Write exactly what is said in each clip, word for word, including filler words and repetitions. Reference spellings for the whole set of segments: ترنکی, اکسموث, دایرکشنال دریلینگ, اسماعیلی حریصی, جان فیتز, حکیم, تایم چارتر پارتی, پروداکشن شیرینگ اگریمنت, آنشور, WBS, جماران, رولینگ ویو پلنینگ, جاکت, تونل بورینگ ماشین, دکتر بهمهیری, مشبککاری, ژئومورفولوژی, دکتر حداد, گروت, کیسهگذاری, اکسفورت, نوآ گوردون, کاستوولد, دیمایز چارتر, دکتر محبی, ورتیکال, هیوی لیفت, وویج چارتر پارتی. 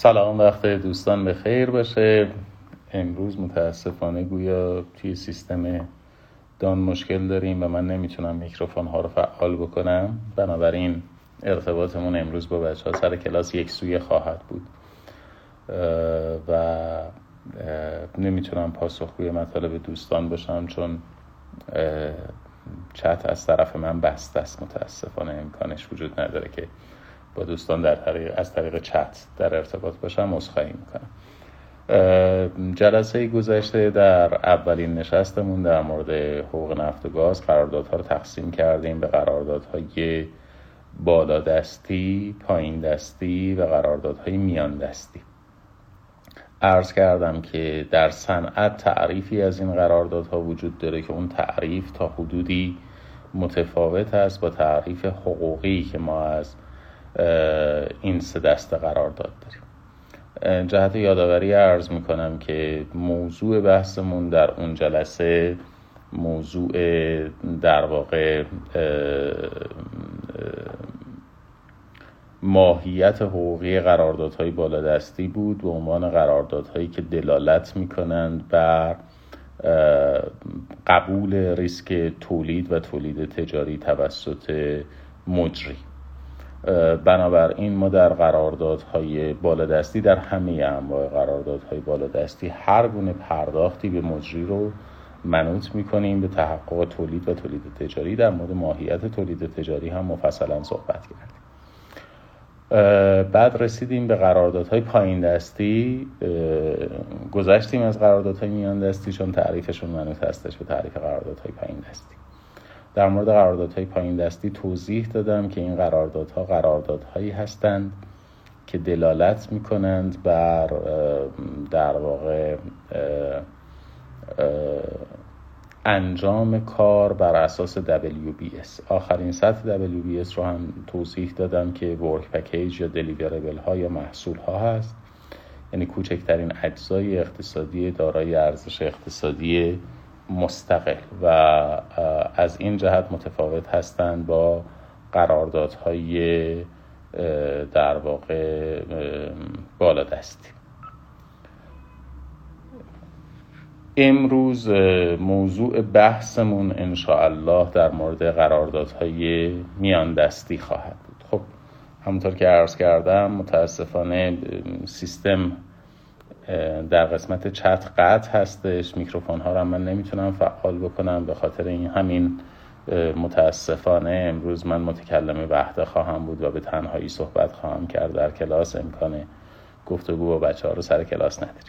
سلام، وقت دوستان به خیر باشه. امروز متاسفانه گویا توی سیستم دان مشکل داریم و من نمیتونم میکروفون ها رو فعال بکنم، بنابراین ارتباطمون امروز با بچه ها سر کلاس یک سویه خواهد بود و نمیتونم پاسخگوی مطالب دوستان باشم چون چت از طرف من بسته است. متاسفانه امکانش وجود نداره که با دوستان در طریق از طریق چت در ارتباط باشم. عذرخواهی میکنم. جلسه گذشته در اولین نشستمون در مورد حقوق نفت و گاز قراردادها رو تقسیم کردیم به قراردادهای بالا دستی، پایین دستی و قراردادهای میان دستی. عرض کردم که در صنعت تعریفی از این قراردادها وجود داره که اون تعریف تا حدودی متفاوت است با تعریف حقوقی که ما از این سه دسته قرارداد داریم. جهت یادآوری عرض میکنم که موضوع بحثمون در اون جلسه موضوع در واقع ماهیت حقوقی قراردادهای بالادستی بود به عنوان قراردادهایی که دلالت میکنند بر قبول ریسک تولید و تولید تجاری توسط مجری. بنابراین ما در قراردادهای بالادستی، در همه انواع قراردادهای بالادستی، هر گونه پرداختی به مجری رو منوط میکنیم به تحقق تولید و تولید تجاری. در مورد ماهیت تولید تجاری هم مفصلا صحبت کردیم. بعد رسیدیم به قراردادهای پایین دستی. گذشتیم از قراردادهای میان دستی چون تعریفشون منوط هستش به تعریف قراردادهای پایین دستی. در مورد قراردادهای پایین دستی توضیح دادم که این قراردادها قراردادهایی هستند که دلالت میکنند بر در واقع انجام کار بر اساس دبلیو بی اس. آخرین سطح دبلیو بی اس رو هم توضیح دادم که ورک پکیج یا دلیوریبل ها یا محصول ها هست، یعنی کوچکترین اجزای اقتصادی دارای ارزش اقتصادی مستقل و از این جهت متفاوت هستند با قراردادهای در واقع بالادستی. امروز موضوع بحثمون انشاءالله در مورد قراردادهای میان دستی خواهد بود. خب همونطور که عرض کردم متاسفانه سیستم در قسمت چت قطع هستش، میکروفون ها رو من نمیتونم فعال بکنم. به خاطر این همین متاسفانه امروز من متکلم وحده خواهم بود و به تنهایی صحبت خواهم کرد در کلاس. امکان گفتگو با بچه ها رو سر کلاس نداریم.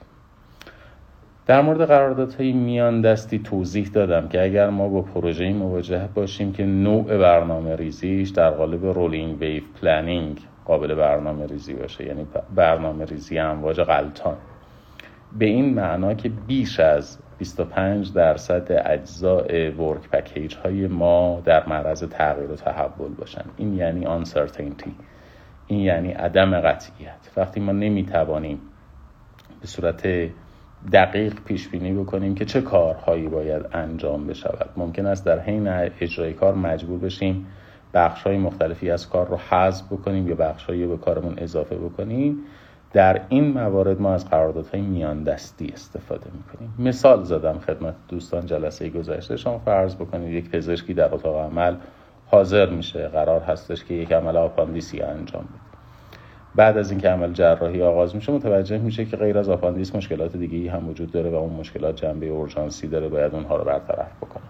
در مورد قراردادهای میان دستی توضیح دادم که اگر ما با پروژه‌ای مواجه باشیم که نوع برنامه ریزیش در قالب رولینگ ویو پلنینگ قابل برنامه ریزی باشه، یعنی برنامه ریزی امواج غلطان، به این معنا که بیش از بیست و پنج درصد اجزای ورک پکیج های ما در معرض تغییر و تحول باشن. این یعنی uncertainty، این یعنی عدم قطعیت. وقتی ما نمیتوانیم به صورت دقیق پیش بینی بکنیم که چه کارهایی باید انجام بشود، ممکن است در حین اجرای کار مجبور بشیم بخش‌های مختلفی از کار رو حذف بکنیم یا بخش‌هایی به کارمون اضافه بکنیم. در این موارد ما از قراردادهای میان دستی استفاده می‌کنیم. مثال زدم خدمت دوستان جلسه گذشته. شما فرض بکنید یک پزشکی در اتاق عمل حاضر میشه، قرار هستش که یک عمل آپاندیسی انجام بده. بعد از اینکه عمل جراحی آغاز میشه متوجه میشه که غیر از آپاندیس مشکلات دیگه‌ای هم وجود داره و اون مشکلات جنبه اورژانسی داره، باید اونها رو برطرف بکنه.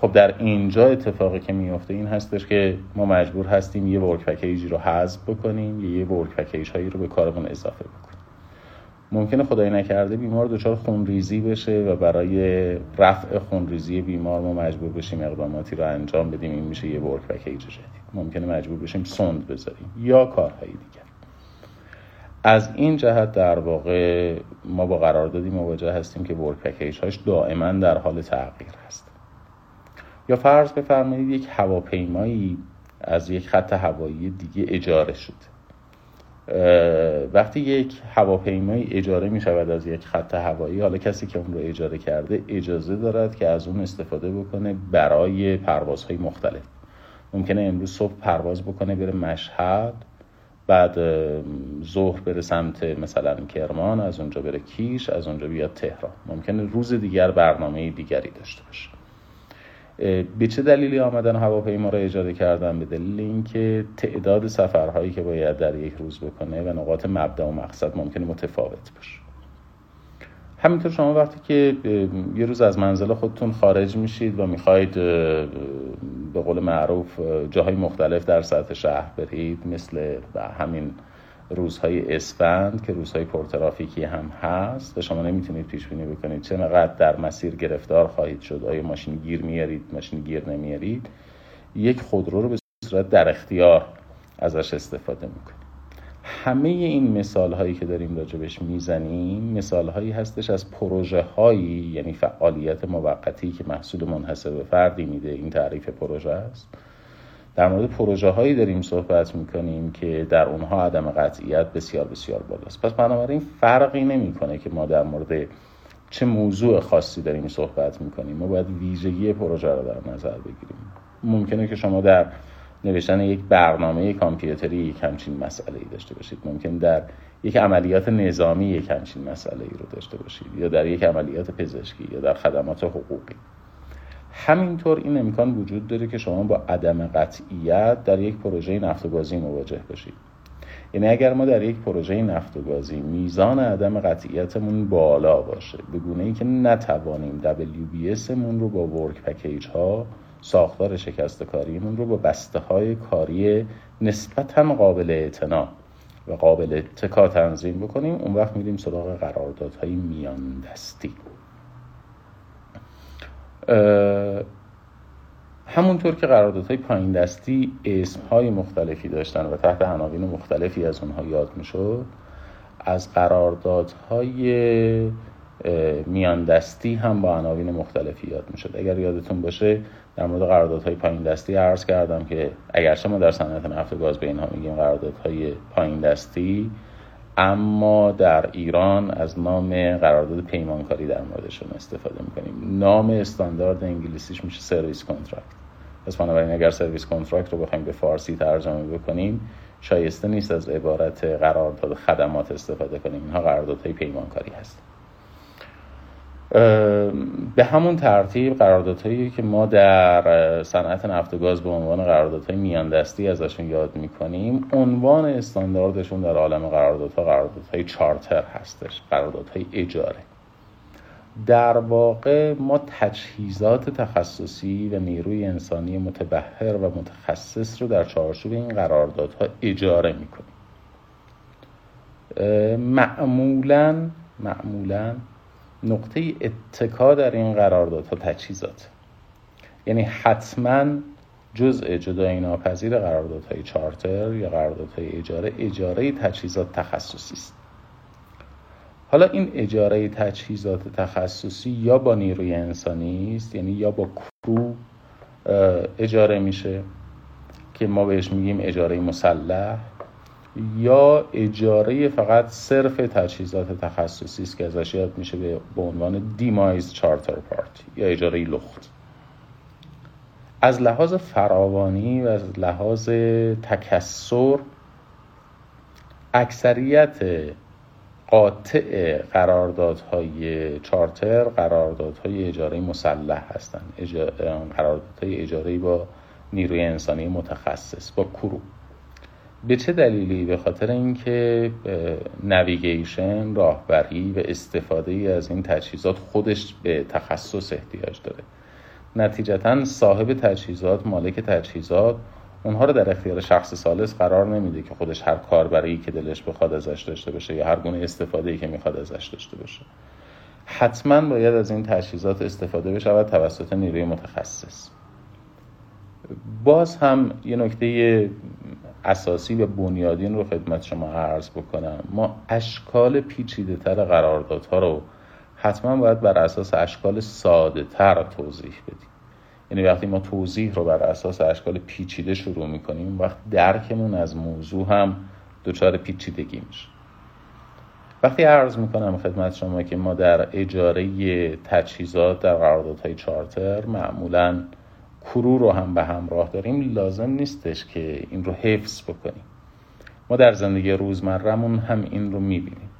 خب در اینجا اتفاقی که میفته این هستش که ما مجبور هستیم یه ورک پکیجی رو حذف بکنیم یا یه ورک پکیج هایی رو به کارمون اضافه بکنیم. ممکنه خدای نکرده بیمار دچار خونریزی بشه و برای رفع خونریزی بیمار ما مجبور بشیم اقداماتی رو انجام بدیم. این میشه یه ورک پکیج جدید. ممکنه مجبور بشیم سوند بذاریم یا کارهای دیگر. از این جهت در واقع ما با قراردادی مواجه هستیم که ورک پکیج هاش دائما در حال تغییر هست. یا فرض بفرمایید یک هواپیمایی از یک خط هوایی دیگه اجاره شد. وقتی یک هواپیمایی اجاره می شود از یک خط هوایی، حالا کسی که اون رو اجاره کرده اجازه دارد که از اون استفاده بکنه برای پروازهای مختلف. ممکنه امروز صبح پرواز بکنه بره مشهد، بعد ظهر بره سمت مثلا کرمان، از اونجا بره کیش، از اونجا بیاد تهران. ممکنه روز دیگر برنامه دیگری داشته باشه. به چه دلیلی آمدن هواپیما را اجاره کردن؟ به دلیل اینکه تعداد سفرهایی که باید در یک روز بکنه و نقاط مبدا و مقصد ممکنه متفاوت باشه. همینطور شما وقتی که یه روز از منزل خودتون خارج میشید و میخواید به قول معروف جاهای مختلف در سطح شهر برید، مثل همین روزهای اسفند که روزهای پرترافیکی هم هست و شما نمیتونید پیش بینی بکنید چه مقدار در مسیر گرفتار خواهید شد، آیا ماشین گیر میارید، ماشین گیر نمیارید، یک خودرو رو به صورت در اختیار ازش استفاده میکنید. همه این مثال هایی که داریم راجبش میزنیم، مثال هایی هستش از پروژه هایی، یعنی فعالیت موقتی که محصول منحصر به فردی میده. این تعریف پروژه است. در مورد پروژه هایی داریم صحبت میکنیم که در اونها عدم قطعیت بسیار بسیار بالاست. پس بنابراین فرقی نمیکنه که ما در مورد چه موضوع خاصی داریم صحبت میکنیم، ما باید ویژگی پروژه رو در نظر بگیریم. ممکنه که شما در نوشتن یک برنامه کامپیوتری یک همچین مسئله‌ای داشته باشید، ممکن در یک عملیات نظامی یک همچین مسئله‌ای رو داشته باشید، یا در یک عملیات پزشکی، یا در خدمات حقوقی. همینطور این امکان وجود داره که شما با عدم قطعیت در یک پروژه نفت و گازی مواجه بشید. یعنی اگر ما در یک پروژه نفت و گازی میزان عدم قطعیتمون بالا باشه، به گونه‌ای که نتوانیم دبلیو بی اس مون رو با ورک پکیج ها، ساختار شکست کاریمون رو با بسته های کاری نسبتاً قابل اعتنا و قابل اتکا تنظیم بکنیم، اون وقت میریم سراغ قراردادهای میان دستی. همونطور که قراردادهای پایین دستی اسمهای مختلفی داشتن و تحت عناوین مختلفی از اونها یاد میشد، از قراردادهای میان دستی هم با عناوین مختلفی یاد میشد. اگر یادتون باشه در مورد قراردادهای پایین دستی عرض کردم که اگرچه ما در صنعت نفت و گاز به اینها میگیم قراردادهای پایین دستی، اما در ایران از نام قرارداد پیمانکاری در موردشون استفاده میکنیم. نام استاندارد انگلیسیش میشه سرویس کنترکت. پس بنابراین اگر سرویس کنترکت رو بخوایم به فارسی ترجمه بکنیم، شایسته نیست از عبارت قرارداد خدمات استفاده کنیم. اینها قراردادهای پیمانکاری هست. به همون ترتیب قراردادهایی که ما در صنعت نفت و گاز به عنوان قراردادهای میان دستی ازشون یاد میکنیم، عنوان استانداردشون در عالم قراردادها قراردادهای چارتر هستش، قراردادهای اجاره. در واقع ما تجهیزات تخصصی و نیروی انسانی متبحر و متخصص رو در چارچوب این قراردادها اجاره میکنیم. معمولاً معمولاً نقطه اتکا در این قراردادها تجهیزات، یعنی حتما جزء جدایی ناپذیر قراردادهای چارتر یا قراردادهای اجاره، اجاره تجهیزات تخصصی است. حالا این اجاره تجهیزات تخصصی یا با نیروی انسانی است، یعنی یا با کرو اجاره میشه که ما بهش میگیم اجاره مسلح، یا اجاره فقط صرف تجهیزات تخصصی است که ازش یاد میشه به عنوان دیمایز چارتر پارتی یا اجاره لخت. از لحاظ فراوانی و از لحاظ تکثر، اکثریت قاطع قراردادهای چارتر قراردادهای اجاره مسلح هستند، اجار... قراردادهای اجاره با نیروی انسانی متخصص، با کرو. به چه دلیلی؟ به خاطر اینکه نویگیشن، راهبری و استفاده از این تجهیزات خودش به تخصص احتیاج داره. نتیجتاً صاحب تجهیزات، مالک تجهیزات، اونها رو در اختیار شخص ثالث قرار نمیده که خودش هر کاربری که دلش بخواد ازش داشته باشه یا هر گونه استفاده‌ای که میخواد ازش داشته باشه. حتماً باید از این تجهیزات استفاده بشه و توسط نیروی متخصص. باز هم یه نکته اساسی و بنیادین رو خدمت شما عرض بکنم. ما اشکال پیچیده تر قراردادها رو حتما باید بر اساس اشکال ساده تر توضیح بدیم. یعنی وقتی ما توضیح رو بر اساس اشکال پیچیده شروع میکنیم، وقت درکمون از موضوع هم دچار پیچیدگی میشه. وقتی عرض میکنم خدمت شما که ما در اجاره تجهیزات در قراردادهای چارتر معمولاً کرو رو هم به همراه داریم، لازم نیستش که این رو حفظ بکنیم. ما در زندگی روزمره‌مون هم این رو می‌بینیم.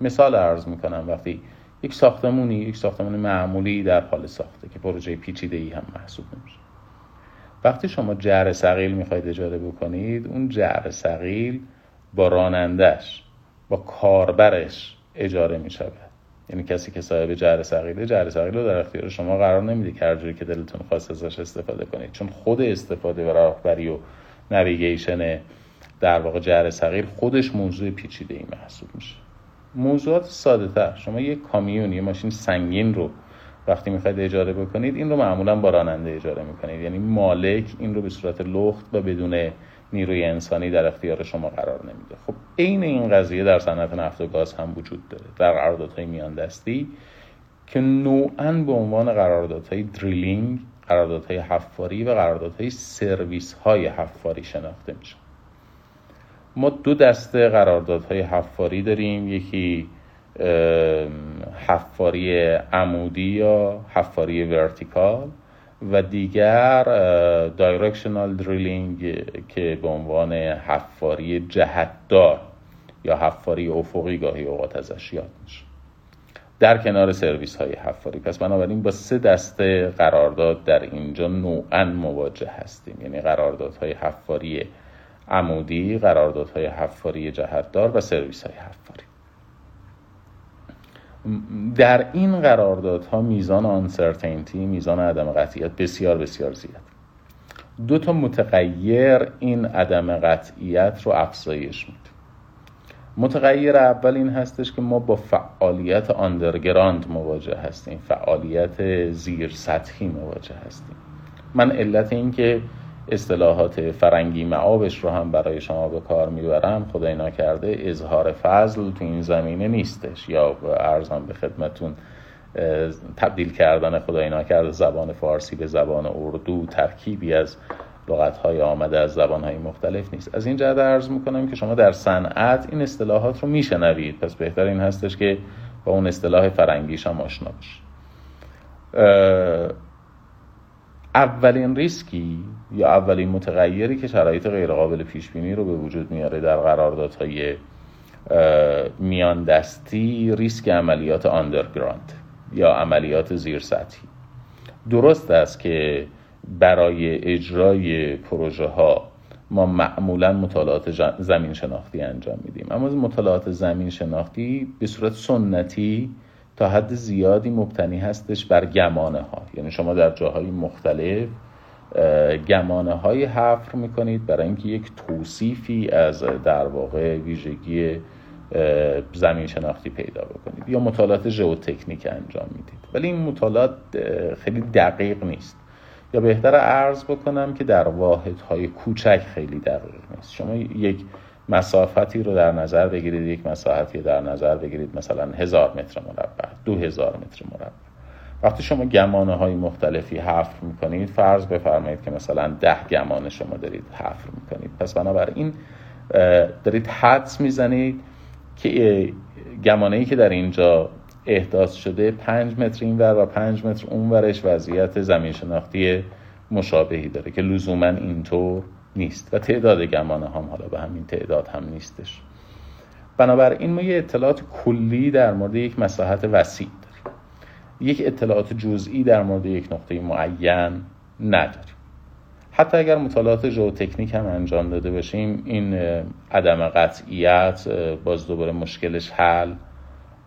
مثال عرض می‌کنم، وقتی یک ساختمونی، یک ساختمان معمولی در حال ساخته که پروژه پیچیده‌ای هم محسوب میشه. وقتی شما جعر ثقیل می‌خواید اجاره بکنید، اون جعر ثقیل با رانندش، با کاربرش اجاره می‌شود. یعنی کسی که صاحب جعر ثقیله، جعر ثقیل رو در اختیار شما قرار نمیده که هر جوری که دلتون خواست ازش استفاده کنید، چون خود استفاده و راهبری و نویگیشن در واقع جعر ثقیل خودش موضوع پیچیده‌ای محسوب میشه. موضوعات ساده‌تر، شما یک کامیون، یک ماشین سنگین رو وقتی میخواید اجاره بکنید، این رو معمولا با راننده اجاره میکنید، یعنی مالک این رو به صورت لخت و بدون نیروی انسانی در اختیار شما قرار نمیده. خب عین این قضیه در صنعت نفت و گاز هم وجود داره، در قراردادهای میان دستی که نوعاً به عنوان قراردادهای دریلینگ، قراردادهای حفاری و قراردادهای سرویس‌های حفاری شناخته میشه. ما دو دسته قراردادهای حفاری داریم، یکی حفاری عمودی یا حفاری ورتیکال و دیگر دایرکشنال دریلینگ که به عنوان حفاری جهتدار یا حفاری افقی گاهی اوقات ازش یاد میشه، در کنار سرویس های حفاری. پس بنابراین با سه دسته قرارداد در اینجا نوعاً مواجه هستیم، یعنی قراردادهای حفاری عمودی، قراردادهای حفاری جهتدار و سرویس های حفاری. در این قراردادها میزان آنسرتینتی، میزان عدم قطعیت بسیار بسیار زیاد. دو تا متغیر این عدم قطعیت رو افزایش میده. متغیر اول این هستش که ما با فعالیت آندرگراند مواجه هستیم، فعالیت زیر سطحی مواجه هستیم. من علت این که اصطلاحات فرنگی معابش رو هم برای شما به کار میبرم، خدای نکرده اظهار فضل تو این زمینه نیستش، یا عرضم به خدمتون تبدیل کردن خدای نکرده زبان فارسی به زبان اردو، ترکیبی از لغت‌های آمده از زبان‌های مختلف نیست. از این جهت عرض میکنم که شما در صنعت این اصطلاحات رو میشنوید، پس بهتر این هستش که با اون اصطلاح فرنگیش هم آشنا بشید. اولین ریسکی یا اولین متغیری که شرایط غیرقابل پیشبینی رو به وجود میاره در قراردادهای میان دستی، ریسک عملیات آندرگراند یا عملیات زیرسطحی. درست است که برای اجرای پروژه ها ما معمولا مطالعات زمین شناختی انجام میدیم، اما مطالعات زمین شناختی به صورت سنتی تا حد زیادی مبتنی هستش بر گمانه ها، یعنی شما در جاهای مختلف گمانه های حفر میکنید برای اینکه یک توصیفی از در واقع ویژگی زمین شناختی پیدا بکنید، یا مطالعات ژئوتکنیک انجام میدید، ولی این مطالعات خیلی دقیق نیست، یا بهتر عرض بکنم که در واحدهای کوچک خیلی دقیق نیست. شما یک مسافتی رو در نظر بگیرید، یک مساحتی در نظر بگیرید، مثلا هزار متر مربع، دو هزار متر مربع. وقتی شما گمانه های مختلفی حفر میکنید، فرض بفرمایید که مثلا ده گمانه شما دارید حفر میکنید، پس بنابراین دارید حدس میزنید که گمانه‌ای که در اینجا احداث شده پنج متر اینور و پنج متر اونورش وضعیت زمین شناختی مشابهی داره که لزوما اینطور نیست، و تعداد گمانه هم حالا به همین تعداد هم نیستش. بنابراین ما یه اطلاعات کلی در مورد یک مساحت وسیع داریم، یک اطلاعات جزئی در مورد یک نقطه معین نداریم. حتی اگر مطالعات ژئوتکنیک هم انجام داده باشیم، این عدم قطعیت باز دوباره مشکلش حل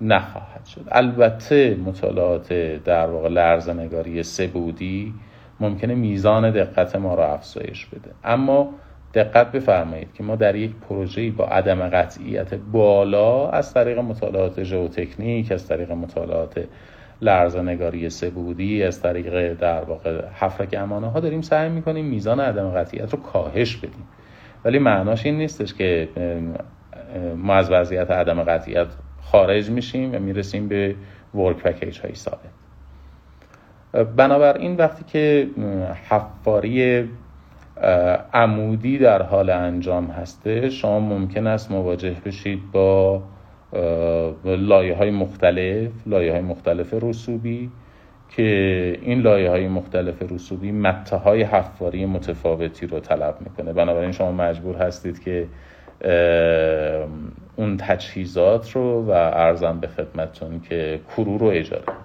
نخواهد شد. البته مطالعات در واقع لرزهنگاری سبودی ممکنه میزان دقت ما را افزایش بده، اما دقت بفرمایید که ما در یک پروژه‌ای با عدم قطعیت بالا از طریق مطالعات ژئوتکنیک، از طریق مطالعات لرزه‌نگاری سه‌بعدی، از طریق در واقع حفر گمانه‌ها داریم سعی می‌کنیم میزان عدم قطعیت رو کاهش بدیم، ولی معناش این نیستش که ما از وضعیت عدم قطعیت خارج میشیم و میرسیم به ورک پکیج‌های ثابت. بنابراین وقتی که حفاری عمودی در حال انجام هسته، شما ممکن است مواجه بشید با لایه‌های مختلف، لایه‌های مختلف رسوبی که این لایه‌های مختلف رسوبی متاهای حفاری متفاوتی رو طلب میکنه. بنابراین شما مجبور هستید که اون تجهیزات رو و عرضم به خدمتتون که کرو رو اجاره میکنیم.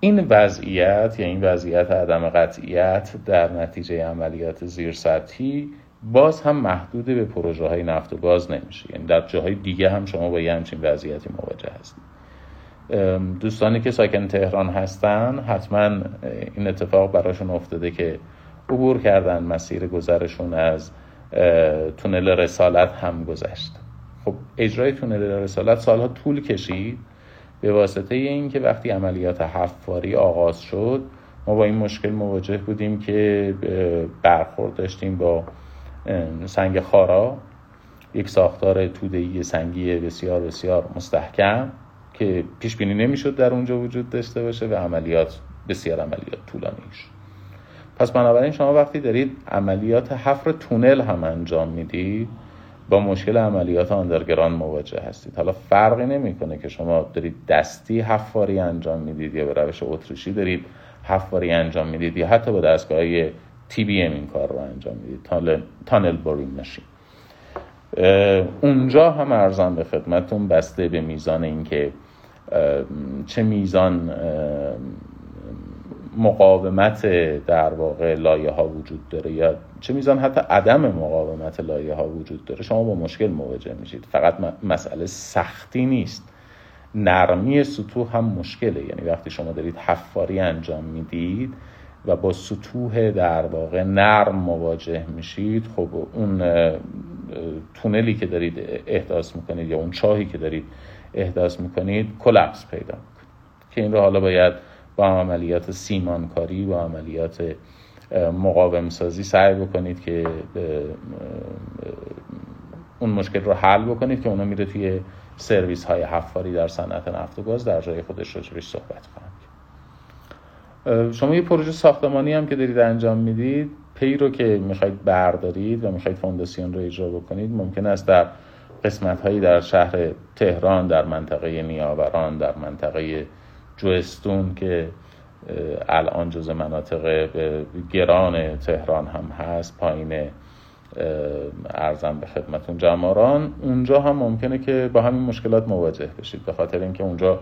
این وضعیت یا این وضعیت عدم قطعیت در نتیجه عملیات زیرسطحی باز هم محدود به پروژه های نفت و گاز نمیشه، یعنی در جاهای دیگه هم شما با یه همچین وضعیتی مواجه هستید. دوستانی که ساکن تهران هستن حتما این اتفاق براشون افتاده که عبور کردن مسیر گذرشون از تونل رسالت هم گذشت. خب اجرای تونل رسالت سالها طول کشید به واسطه این که وقتی عملیات حفاری آغاز شد ما با این مشکل مواجه بودیم که برخورد داشتیم با سنگ خارا، یک ساختار توده‌ای سنگی بسیار بسیار مستحکم که پیش بینی نمیشد در اونجا وجود داشته باشه و عملیات بسیار عملیات طولانیش. پس بنابراین شما وقتی دارید عملیات حفر تونل هم انجام میدید با مشکل عملیات آندرگراند مواجه هستید. حالا فرقی نمیکنه که شما دارید دستی حفاری انجام میدید یا به روش اتریشی دارید حفاری انجام میدید یا حتی با دستگاه‌های تی بی ام این کار رو انجام میدید، تونل بورینگ ماشین. اونجا هم عرضم به خدمتون بسته به میزان اینکه چه میزان مقاومت در واقع لایه ها وجود داره یا چه میزان حتی عدم مقاومت لایه ها وجود داره شما با مشکل مواجه میشید. فقط مسئله سختی نیست، نرمی سطوح هم مشکله. یعنی وقتی شما دارید حفاری انجام میدید و با سطوح در واقع نرم مواجه میشید، خب اون تونلی که دارید احداث میکنید یا اون چاهی که دارید احداث میکنید کلاپس پیدا میکنید که این رو حالا باید با عملیات سیمانکاری و عملیات مقاوم سازی سعی بکنید که اون مشکل رو حل بکنید که اونا میره توی سرویس های حفاری در صنعت نفت و گاز در جای خودش راجبش صحبت کنید. شما یه پروژه ساختمانی هم که دارید انجام میدید، پی رو که میخواید بردارید و میخواید فونداسیون رو اجرا بکنید، ممکن است در قسمت هایی در شهر تهران، در منطقه نیاوران، در منطقه جوستون که الان جز مناطق گران تهران هم هست، پایین ارزم به خدمتون جماران، اونجا هم ممکنه که با همین مشکلات مواجه بشید به خاطر اینکه اونجا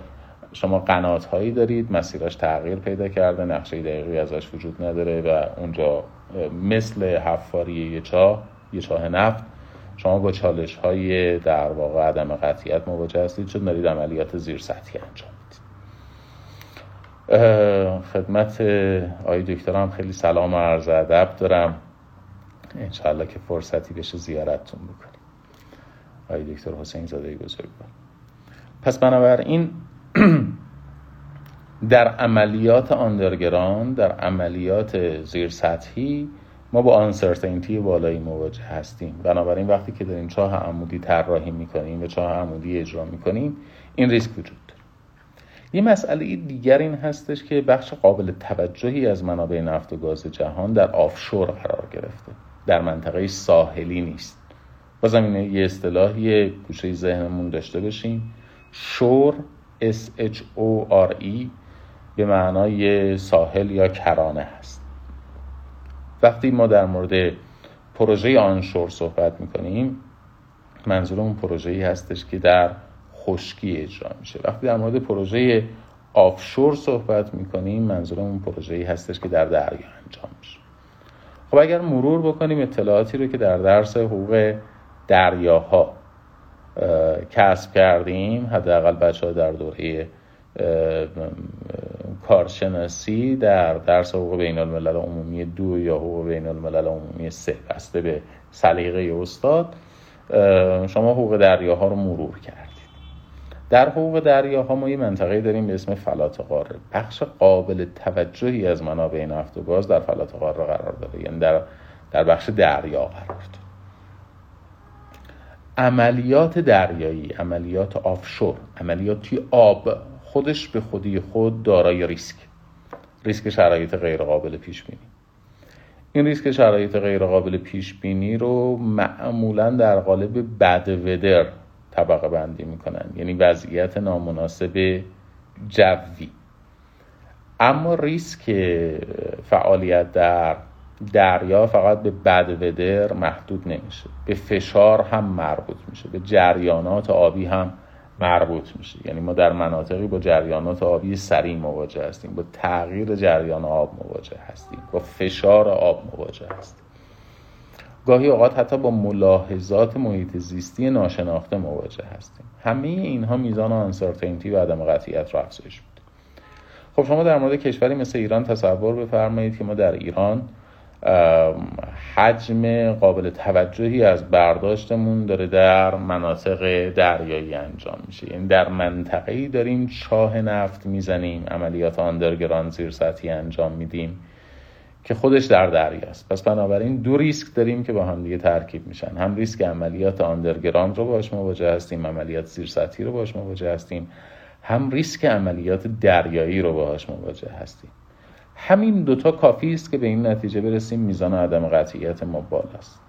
شما قنات هایی دارید، مسیراش تغییر پیدا کرده، نقشه دقیقی ازش وجود نداره و اونجا مثل حفاری یه چاه یه چاه نفت شما با چالش های در واقع عدم قطعیت مواجه هستید چون دارید عملیات زیر سطحی انجام میدید. خدمت آقای دکترم خیلی سلام و عرض ادب دارم، انشالله که فرصتی بشه زیارتتون بکنیم. آقای دکتر حسین زاده بزرگوار. پس بنابراین در عملیات آندرگراند، در عملیات زیر سطحی ما با آنسرتینتی بالایی مواجه هستیم. بنابراین وقتی که داریم چاه عمودی طراحی میکنیم و چاه عمودی اجرا میکنیم این ریسک وجود داره. یه مسئله دیگر این هستش که بخش قابل توجهی از منابع نفت و گاز جهان در آفشور قرار گرفته، در منطقه ساحلی نیست. بازم اینه یه اصطلاحیه گوشه ذهنمون داشته باشیم، شور اس اچ او آر ای به معنای ساحل یا کرانه هست. وقتی ما در مورد پروژه آنشور صحبت میکنیم منظورمون پروژه‌ای هستش که در خشکی اجرا میشه. وقتی در مورد پروژه آفشور صحبت میکنیم منظورمون پروژه‌ای هستش که در دریا انجام میشه. خب اگر مرور بکنیم اطلاعاتی رو که در درس حقوق دریاها کسب کردیم، حداقل بچه‌ها در دوره کارشناسی در درس حقوق بین الملل عمومی دو یا حقوق بین الملل عمومی سه بسته به سلیقه استاد، شما حقوق دریاها رو مرور کردید. در حقوق دریاها ما یه منطقه داریم به اسم فلات قاره. بخش قابل توجهی از منابع نفت و گاز در فلات قاره قرار داره، یعنی در در بخش دریا قرار داره. عملیات دریایی، عملیات آفشور، عملیاتی آب خودش به خودی خود دارای ریسک، ریسک شرایط غیر قابل پیش بینی. این ریسک شرایط غیر قابل پیش بینی رو معمولاً در قالب بد ودر طبقه بندی میکنن، یعنی وضعیت نامناسب جوی. اما ریسک فعالیت در دریا فقط به بدودر محدود نمیشه، به فشار هم مربوط میشه، به جریانات آبی هم مربوط میشه. یعنی ما در مناطقی با جریانات آبی سریع مواجه هستیم، با تغییر جریان آب مواجه هستیم، با فشار آب مواجه هستیم، گاهی اوقات حتی با ملاحظات محیط زیستی ناشناخته مواجه هستیم. همه اینها میزان آنسرتینتی و عدم قطعیت را افزایش میده. خب شما در مورد کشوری مثل ایران تصور بفرمایید که ما در ایران حجم قابل توجهی از برداشتمون داره در مناطق دریایی انجام میشه. یعنی در منطقه‌ای داریم چاه نفت میزنیم، عملیات آندرگراند زیر سطحی انجام میدیم که خودش در دریاست. پس بنابراین دو ریسک داریم که با هم دیگه ترکیب میشن، هم ریسک عملیات آندرگراند رو باش مواجه هستیم، عملیات زیر سطحی رو باش مواجه هستیم، هم ریسک عملیات دریایی رو باهاش مواجه هستیم. همین دوتا کافی است که به این نتیجه برسیم میزان عدم قطعیت ما بالاست.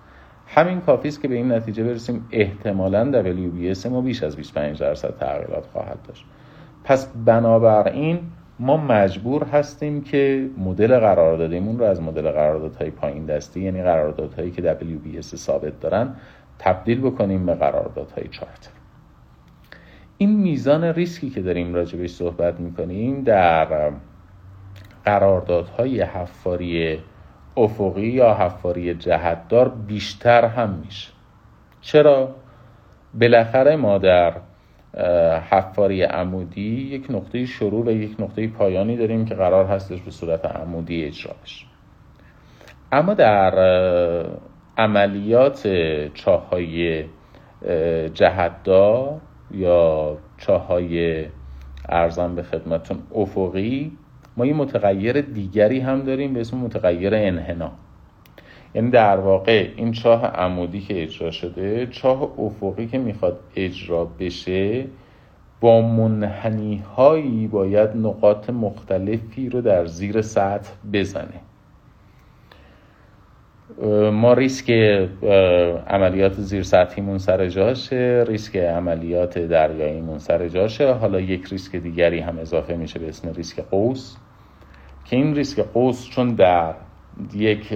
همین کافی است که به این نتیجه برسیم احتمالاً دبلیو بی اس ما بیش از بیست و پنج درصد تغییرات خواهد داشت. پس بنابراین ما مجبور هستیم که مدل قراردادمون رو از مدل قراردادهای پایین دستی، یعنی قراردادهایی که دبلیو بی اس ثابت دارن، تبدیل بکنیم به قراردادهای چارتر. این میزان ریسکی که داریم راجبش صحبت می‌کنیم در قراردادهای حفاری افقی یا حفاری جهتدار بیشتر هم میشه. چرا؟ بالاخره ما در حفاری عمودی یک نقطه شروع و یک نقطه پایانی داریم که قرار هستش به صورت عمودی اجرا بشه. اما در عملیات چاهای جهتدار یا چاهای ارزان به خدمتون افقی، ما یه متغیر دیگری هم داریم به اسم متغیر انحنا. یعنی در واقع این چاه عمودی که اجرا شده، چاه افقی که میخواد اجرا بشه با منحنی هایی باید نقاط مختلفی رو در زیر سطح بزنه. ما ریسک عملیات زیر سطحیمون سر جاشه، ریسک عملیات دریاییمون سر جاشه. حالا یک ریسک دیگری هم اضافه میشه به اسم ریسک قوس، که این ریسک قوس چون در یک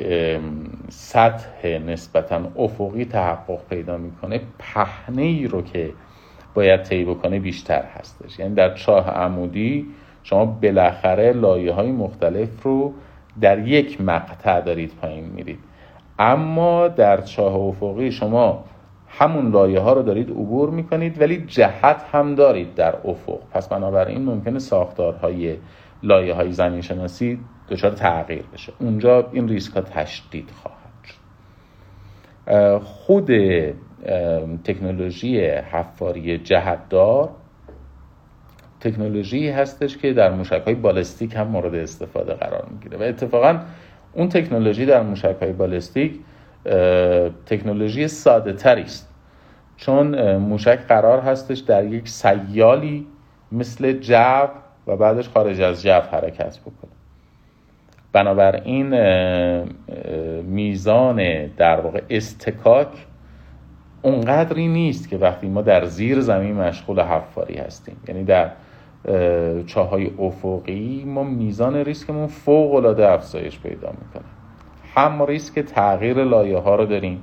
سطح نسبتاً افقی تحقق پیدا میکنه، پهنه‌ای رو که باید طی بکنه بیشتر هستش. یعنی در چاه عمودی شما بالاخره لایه‌های مختلف رو در یک مقطع دارید پایین میرید، اما در چاه افقی شما همون لایه ها رو دارید عبور میکنید ولی جهت هم دارید در افق. پس بنابراین ممکنه ساختارهای لایه های زمین شناسی دچار تغییر بشه، اونجا این ریسک ها تشدید خواهد شد. خود تکنولوژی حفاری جهتدار تکنولوژی هستش که در موشک‌های بالستیک هم مورد استفاده قرار میگیره و اتفاقاً اون تکنولوژی در موشک‌های بالستیک تکنولوژی ساده تری است، چون موشک قرار هستش در یک سیالی مثل جو و بعدش خارج از جو حرکت بکنه. بنابراین میزان در واقع استکاک اونقدری نیست که وقتی ما در زیر زمین مشغول حفاری هستیم. یعنی در چاهای افقی ما میزان ریسکمون فوق‌العاده افزایش پیدا میکنه. هم ریسک تغییر لایه ها رو داریم،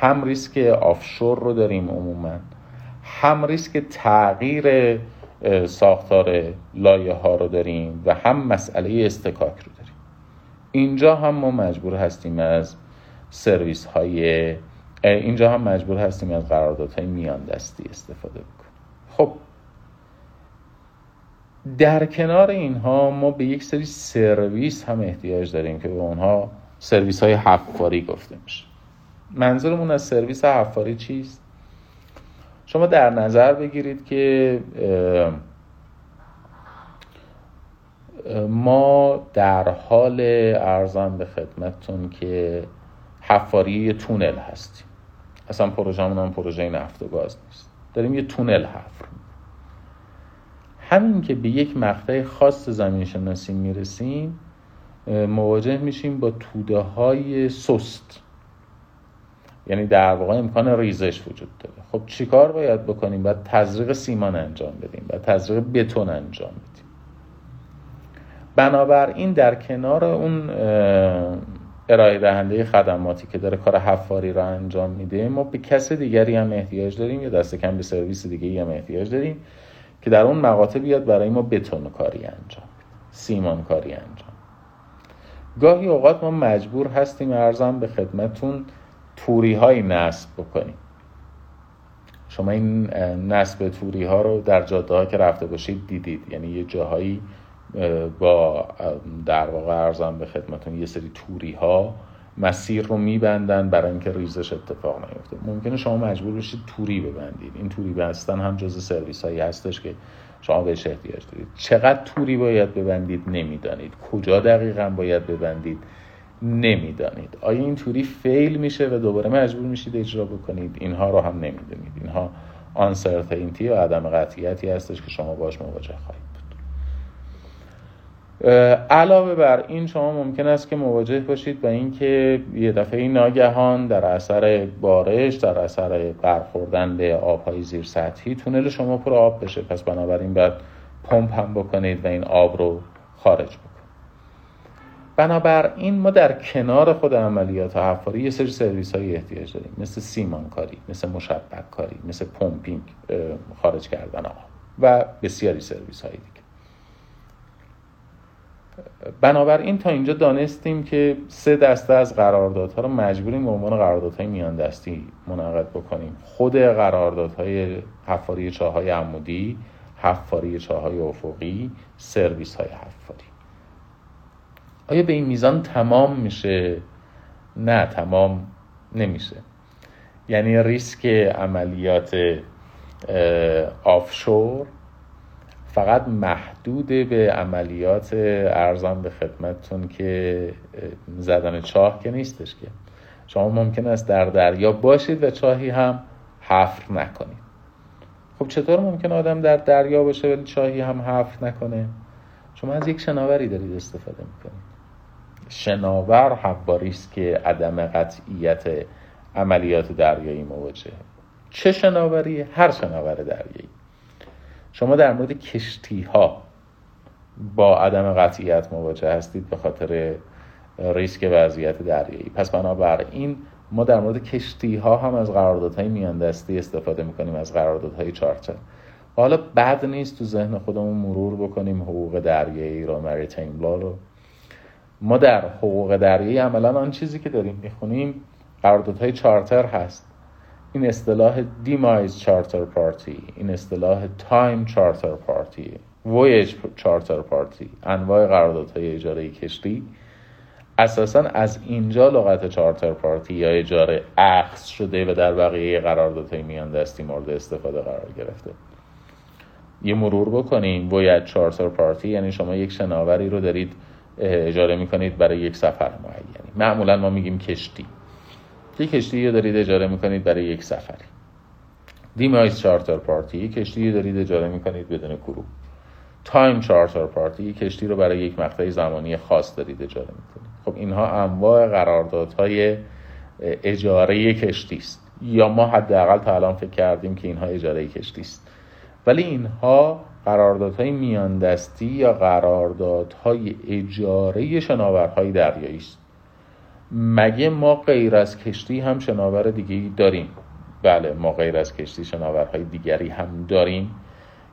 هم ریسک آفشور رو داریم عموما، هم ریسک تغییر ساختار لایه ها رو داریم و هم مسئله استکاک رو داریم. اینجا هم ما مجبور هستیم از سرویس های اینجا هم مجبور هستیم از قراردادهای میان دستی استفاده بکنیم. خب در کنار اینها ما به یک سری سرویس هم احتیاج داریم که به اونها سرویس های حفاری گفته میشه. منظورمون از سرویس حفاری چیست؟ شما در نظر بگیرید که ما در حال ارزم به خدمتتون که حفاری یه تونل هستیم. اصلا پروژه‌مون هم پروژه نفت و گاز نیست، داریم یه تونل حفر. همین که به یک مقطع خاص زمین شناسی میرسیم مواجه میشیم با توده های سست، یعنی در واقع امکان ریزش وجود داره. خب چیکار باید بکنیم؟ باید تزریق سیمان انجام بدیم، باید تزریق بتون انجام بدیم. بنابراین در کنار اون ارائه دهنده خدماتی که داره کار حفاری را انجام میده، ما به کس دیگری هم احتیاج داریم یا دست کم به سرویس دیگری هم احتیاج داریم که در اون مقاطع بیاد برای ما بتون کاری انجام، سیمانکاری انجام. گاهی اوقات ما مجبور هستیم ارزم به خدمتون توری های نصب بکنیم. شما این نصب توری ها رو در جاده ها که رفته باشید دیدید، یعنی یه جاهایی با در واقع ارزم به خدمتون یه سری توری ها مسیر رو میبندن برای اینکه ریزش اتفاق نیفته. ممکنه شما مجبور بشید توری ببندید. این توری بستن هم جزء سرویس هایی هستش که شما بهش احتیاج دارید. چقدر توری باید ببندید نمیدانید، کجا دقیقاً باید ببندید نمیدانید، آیا این توری فیل میشه و دوباره مجبور میشید اجرا بکنید، اینها رو هم نمیدونید. اینها آنسرتینتی و عدم قطعیتی هستش که شما باش مواجه خواهید بود. علاوه بر این شما ممکن است که مواجه باشید با اینکه یه دفعه ناگهان در اثر بارش، در اثر برخوردن به آب‌های زیر سطحی، تونل شما پر آب بشه، پس بنابراین باید پمپ هم بکنید و این آب رو خارج بکنید. بنابراین ما در کنار خود عملیات حفاری یه سری سرویس های احتیاج داریم، مثل سیمانکاری، مثل مشبککاری، مثل پمپینگ، خارج کردن آب و بسیاری سرویس های دیگه. بنابراین تا اینجا دانستیم که سه دسته از قراردادها رو مجبوریم به عنوان قراردادهای میان دستی منعقد بکنیم. خود قراردادهای حفاری چاهای عمودی، حفاری چاهای افقی، سرویس های حفاری. آیا به این میزان تمام میشه؟ نه، تمام نمیشه. یعنی ریسک عملیات آفشور فقط محدود به عملیات ارزم به خدمتتون که زدن چاه که نیستش که. شما ممکن است در دریا باشید و چاهی هم حفر نکنید. خب چطور ممکن آدم در دریا باشه ولی چاهی هم حفر نکنه؟ شما از یک شناوری دارید استفاده میکنید. شناور هم با ریسک عدم قطعیت عملیات دریایی مواجهه. چه شناوری؟ هر شناور دریایی. شما در مورد کشتی ها با عدم قطعیت مواجه هستید به خاطر ریسک وضعیت دریایی، پس بنابراین ما در مورد کشتی ها هم از قراردادهای میان دستی استفاده میکنیم، از قراردادهای چارتر. حالا بد نیست تو ذهن خودمون مرور بکنیم حقوق دریایی را، مریتایم لا رو. ما در حقوق دریایی عملا آن چیزی که داریم میخونیم قراردادهای چارتر هست. این اصطلاح دیمایز چارتر پارتی، این اصطلاح تایم چارتر پارتی، وویج چارتر پارتی، انواع قراردادهای اجاره کشتی اساساً از اینجا لغت چارتر پارتی یا اجاره اخذ شده و در بقیه قراردادهای میان دستی مورد استفاده قرار گرفته. یه مرور بکنیم. وویج چارتر پارتی یعنی شما یک شناوری رو دارید اجاره میکنید برای یک سفر معینی. معمولاً ما میگیم کشتی. یک کشتی رو دارید اجاره میکنید برای یک سفری. دیمایز چارتر پارتی یک کشتی رو دارید اجاره میکنید بدون گروپ. تایم چارتر پارتی یک کشتی رو برای یک مقطع زمانی خاص دارید اجاره میکنید. خب اینها انواع قراردادهای اجاره کشتی است. یا ما حداقل تا الان فکر کردیم که اینها اجاره کشتی است. ولی اینها قراردادهای میان دستی یا قراردادهای اجاره شناورهای دریایی است. مگه ما غیر از کشتی هم شناور دیگری داریم؟ بله، ما غیر از کشتی شناورهای دیگری هم داریم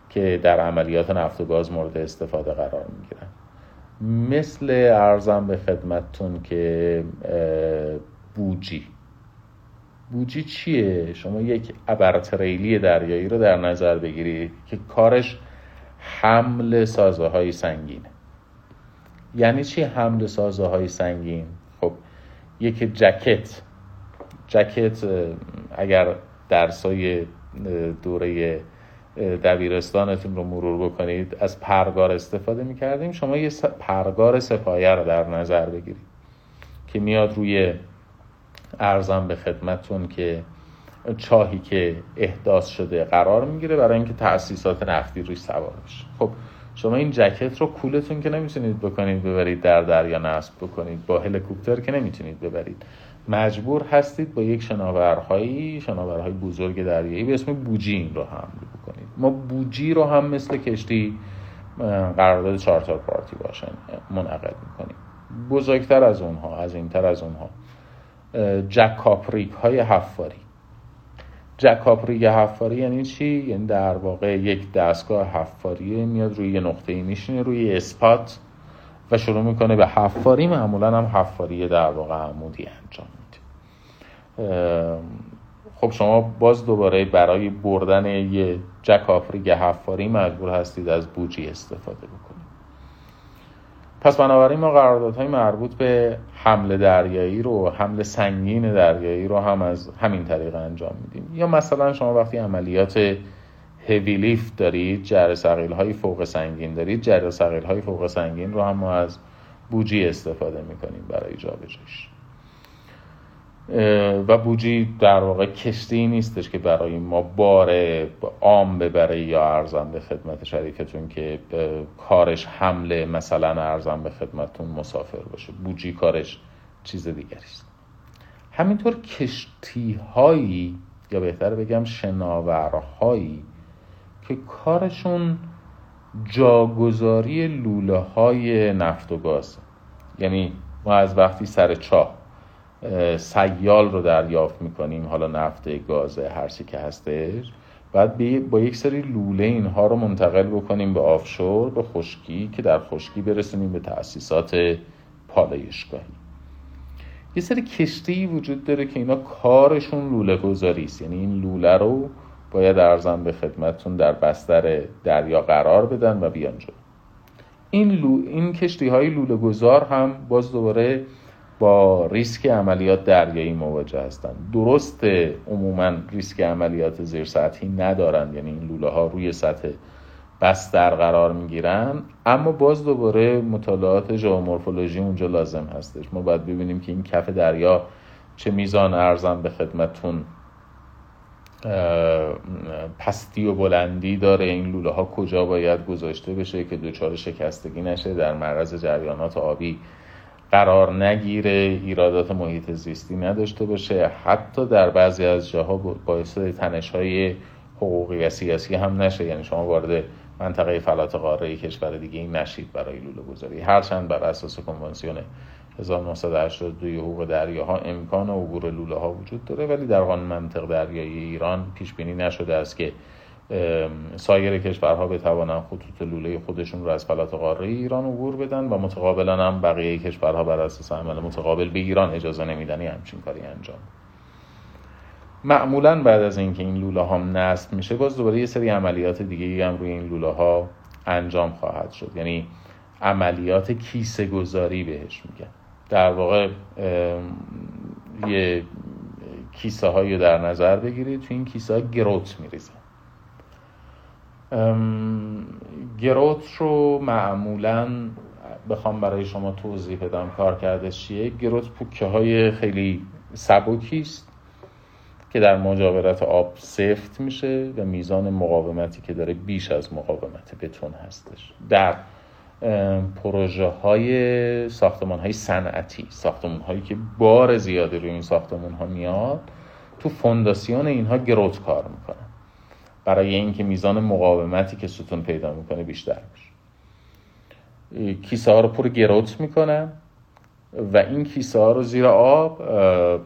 که در عملیات نفت و گاز مورد استفاده قرار میگیرن، مثل عرضم به خدمتتون که بوجی. بوجی چیه؟ شما یک ابرتریلی دریایی رو در نظر بگیرید که کارش حمل سازه های سنگینه. یعنی چی حمل سازه های سنگین؟ خب یک جاکت، جاکت اگر درسای دوره دبیرستانتون رو مرور بکنید از پرگار استفاده میکردیم. شما یه پرگار سپایه رو در نظر بگیرید که میاد روی ارزم به خدمتون که چاهی که احداث شده قرار میگیره برای اینکه تأسیسات نفتی روی سوار بشه. خب شما این جاکت رو کولتون که نمیتونید بکنید ببرید در دریا نصب بکنید، با هلیکوپتر که نمیتونید ببرید، مجبور هستید با یک شناورهایی شناورهای بزرگ دریایی به اسم بوجی این رو حمل بکنید. ما بوجی رو هم مثل کشتی قرارداد چارتر پارتی باشن منعقد میکنیم. بزرگتر از اونها، از اینتر از اونها، جاکاپریگ های حفاری. جاکاپریگ حفاری یعنی چی؟ یعنی در واقع یک دستگاه حفاریه، میاد روی یه نقطه‌ای میشینه روی اسپات و شروع میکنه به حفاری، معمولا هم حفاری در واقع عمودی انجام میده. خب شما باز دوباره برای بردن یه جاکاپریگ حفاری مجبور هستید از بوجی استفاده بکنید. پس بنابراین ما قراردادهای مربوط به حمل دریایی رو، حمل سنگین دریایی رو هم از همین طریق انجام میدیم. یا مثلا شما وقتی عملیات هیوی لیفت دارید، جره ثقیل‌های فوق سنگین دارید، جره ثقیل‌های فوق سنگین رو هم ما از بوجی استفاده میکنیم برای جابجاییش. و بوجی در واقع کشتی نیستش که برای ما بار عام ببره یا ارزم به خدمت شریکتون که کارش حمله مثلا ارزم به خدمتون مسافر باشه. بوجی کارش چیز دیگری است. همینطور کشتی هایی یا بهتر بگم شناورهایی که کارشون جاگذاری لوله های نفت و گاز، یعنی ما از وقتی سر چاه سیال رو دریافت میکنیم، حالا نفت، گاز، هر چی که هستش، بعد با یک سری لوله اینها رو منتقل بکنیم به آفشور، به خشکی، که در خشکی برسونیم به تأسیسات پالایشگاهی. یه سری کشتی وجود داره که اینا کارشون لوله گذاری است، یعنی این لوله رو باید ارزم به خدمتتون در بستر دریا قرار بدن و بیان جلو. این لو... این کشتی های لوله گذار هم باز دوباره با ریسک عملیات دریایی مواجه هستند. درسته عموماً ریسک عملیات زیر سطحی ندارند، یعنی این لوله ها روی سطح بستر قرار میگیرن، اما باز دوباره مطالعات ژئومورفولوژی اونجا لازم هستش. ما باید ببینیم که این کف دریا چه میزان ارزم به خدمتون پستی و بلندی داره، این لوله ها کجا باید گذاشته بشه که دچار شکستگی نشه، در معرض جریانات آبی قرار نگیره، ایرادات محیط زیستی نداشته باشه، حتی در بعضی از جاها باعث تنش‌های حقوقی و سیاسی هم نشه، یعنی شما وارد منطقه فلات قاره کشور دیگه این نشید برای لوله گذاری. هرچند بر اساس کنوانسیون هزار و نهصد و هشتاد و دو حقوق دریاها امکان عبور لوله ها وجود داره، ولی در قانون منطق دریایی ایران پیش بینی نشده است که سایر کشورها بتوانند خطوط لوله خودشون رو از فلات قاره ایران عبور بدن و متقابلا هم بقیه کشورها بر اساس عمل متقابل به ایران اجازه نمیدنی همچین کاری انجام. معمولا بعد از اینکه این لوله ها نصب میشه، باز دوباره یه سری عملیات دیگه هم روی این لوله ها انجام خواهد شد، یعنی عملیات کیسه‌گذاری بهش میگن. در واقع یه کیسه هایی رو در نظر بگیرید، تو این کیسه ها گروت میریزن. ام، گروت رو معمولاً بخوام برای شما توضیح بدم کار کرده چیه. گروت پوکه های خیلی سبکیست که در مجاورت آب سفت میشه و میزان مقاومتی که داره بیش از مقاومت بتون هستش. در پروژه های ساختمان های صنعتی، ساختمان هایی که بار زیادی روی این ساختمان ها میاد، تو فونداسیون اینها گروت کار میکنه برای اینکه میزان مقاومتی که ستون پیدا میکنه بیشتر بشه. کیسه ها رو پر گروت میکنن و این کیسه ها رو زیر آب،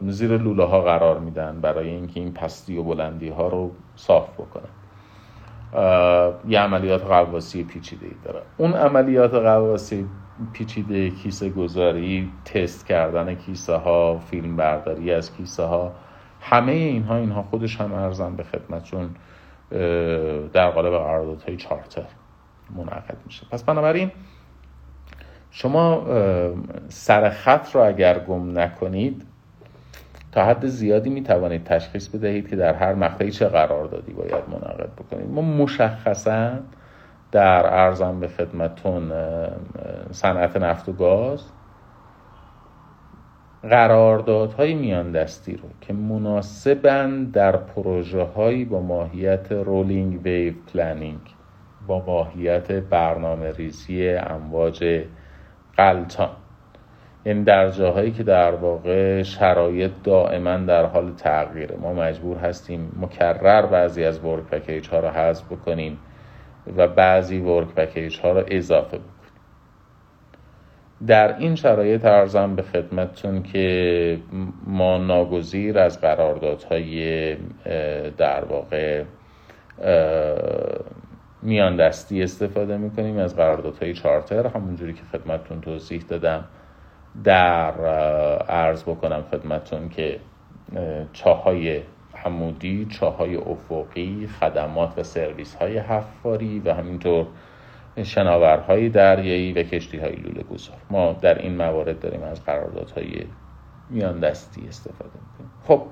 زیر لوله ها قرار میدن برای اینکه این پستی و بلندی ها رو صاف بکنن. یه عملیات غواصی پیچیده‌ای داره. اون عملیات غواصی پیچیده کیسه گذاری، تست کردن کیسه ها، فیلم برداری از کیسه ها، همه اینها اینها خودش هم ارزم به خدمتشون در قالب قراردادهای چارتر منعقد میشه. پس بنابراین شما سرخط رو اگر گم نکنید، تا حد زیادی میتوانید تشخیص بدهید که در هر مقطعی چه قراردادی باید منعقد بکنید. ما مشخصا در عرضم به خدمتون صنعت نفت و گاز قراردادهای میان دستی رو که مناسبن در پروژه هایی با ماهیت رولینگ ویو پلنینگ، با ماهیت برنامه ریزی امواج غلطان، یعنی در جاهایی که در واقع شرایط دائما در حال تغییره، ما مجبور هستیم مکرر بعضی از ورک پکیج ها رو حذف بکنیم و بعضی ورک پکیج ها رو اضافه بکنیم. در این شرایط عرضم به خدمتتون که ما ناگزیر از قراردادهای در واقع میان دستی استفاده میکنیم، از قراردادهای چارتر، همونجوری که خدمتتون توضیح دادم. در عرض بکنم خدمتتون که چاهای عمودی، چاهای افقی، خدمات و سرویس های حفاری و همینطور شناورهای دریایی و کشتی‌های لوله‌گذار، ما در این موارد داریم از قراردادهای میان دستی استفاده می‌کنیم. خب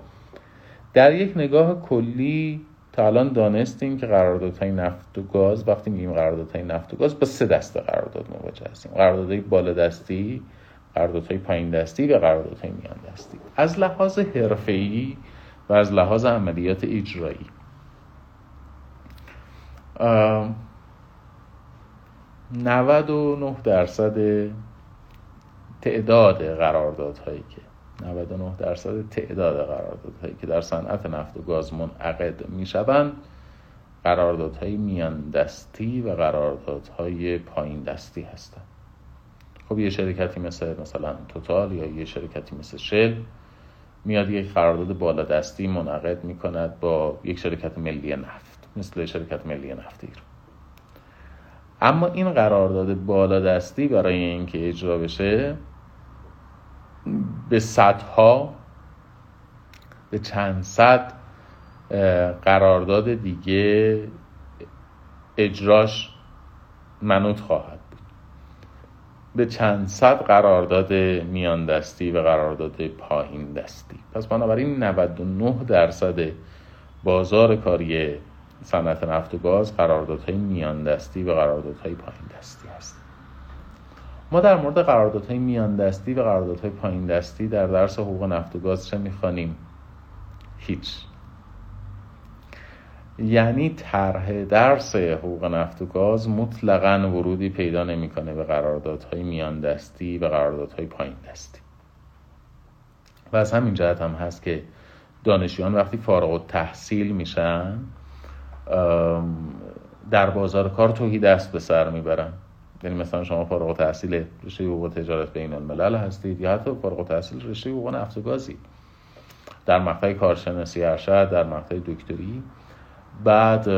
در یک نگاه کلی تا الان دانستیم که قراردادهای نفت و گاز، وقتی میگیم قراردادهای نفت و گاز، با سه دسته قرارداد مواجه هستیم: قراردادهای بالا دستی، قراردادهای پایین دستی و قراردادهای میان دستی. از لحاظ حرفه‌ای و از لحاظ عملیات اجرایی نود و نه درصد تعداد قراردادهایی که نود و نه درصد تعداد قراردادهایی که در صنعت نفت و گاز منعقد میشوند قراردادهای میان دستی و قراردادهای پایین دستی هستند. خب یه شرکتی مثل مثلا توتال یا یه شرکتی مثل شل میاد یک قرارداد بالا دستی منعقد میکند با یک شرکت ملی نفت، مثل شرکت ملی نفت ایران. اما این قرارداد بالادستی برای اینکه اجرا بشه به صدها، به چند صد قرارداد دیگه اجراش منوط خواهد بود، به چند صد قرارداد میان دستی و قرارداد پایین دستی. پس بنابراین نود و نه درصد بازار کاری صنعت نفت و گاز قراردادهای میان دستی و قراردادهای پایین دستی هست. ما در مورد قراردادهای میان دستی و قراردادهای پایین دستی در درس حقوق نفت و گاز چه می‌خوانیم؟ هیچ. یعنی طرح درس حقوق نفت و گاز مطلقاً ورودی پیدا نمی‌کنه به قراردادهای میان دستی و قراردادهای پایین دستی. و از همین جهت هم هست که دانشجویان وقتی فارغ التحصیل میشن در بازار کار توهی دست به سر میبرن. یعنی مثلا شما فارغ التحصیل رشته حقوق تجارت بین الملل هستید یا حتی فارغ التحصیل رشته حقوق نفت و گازی، در مقطع کارشناسی ارشد، در مقطع دکتری، بعد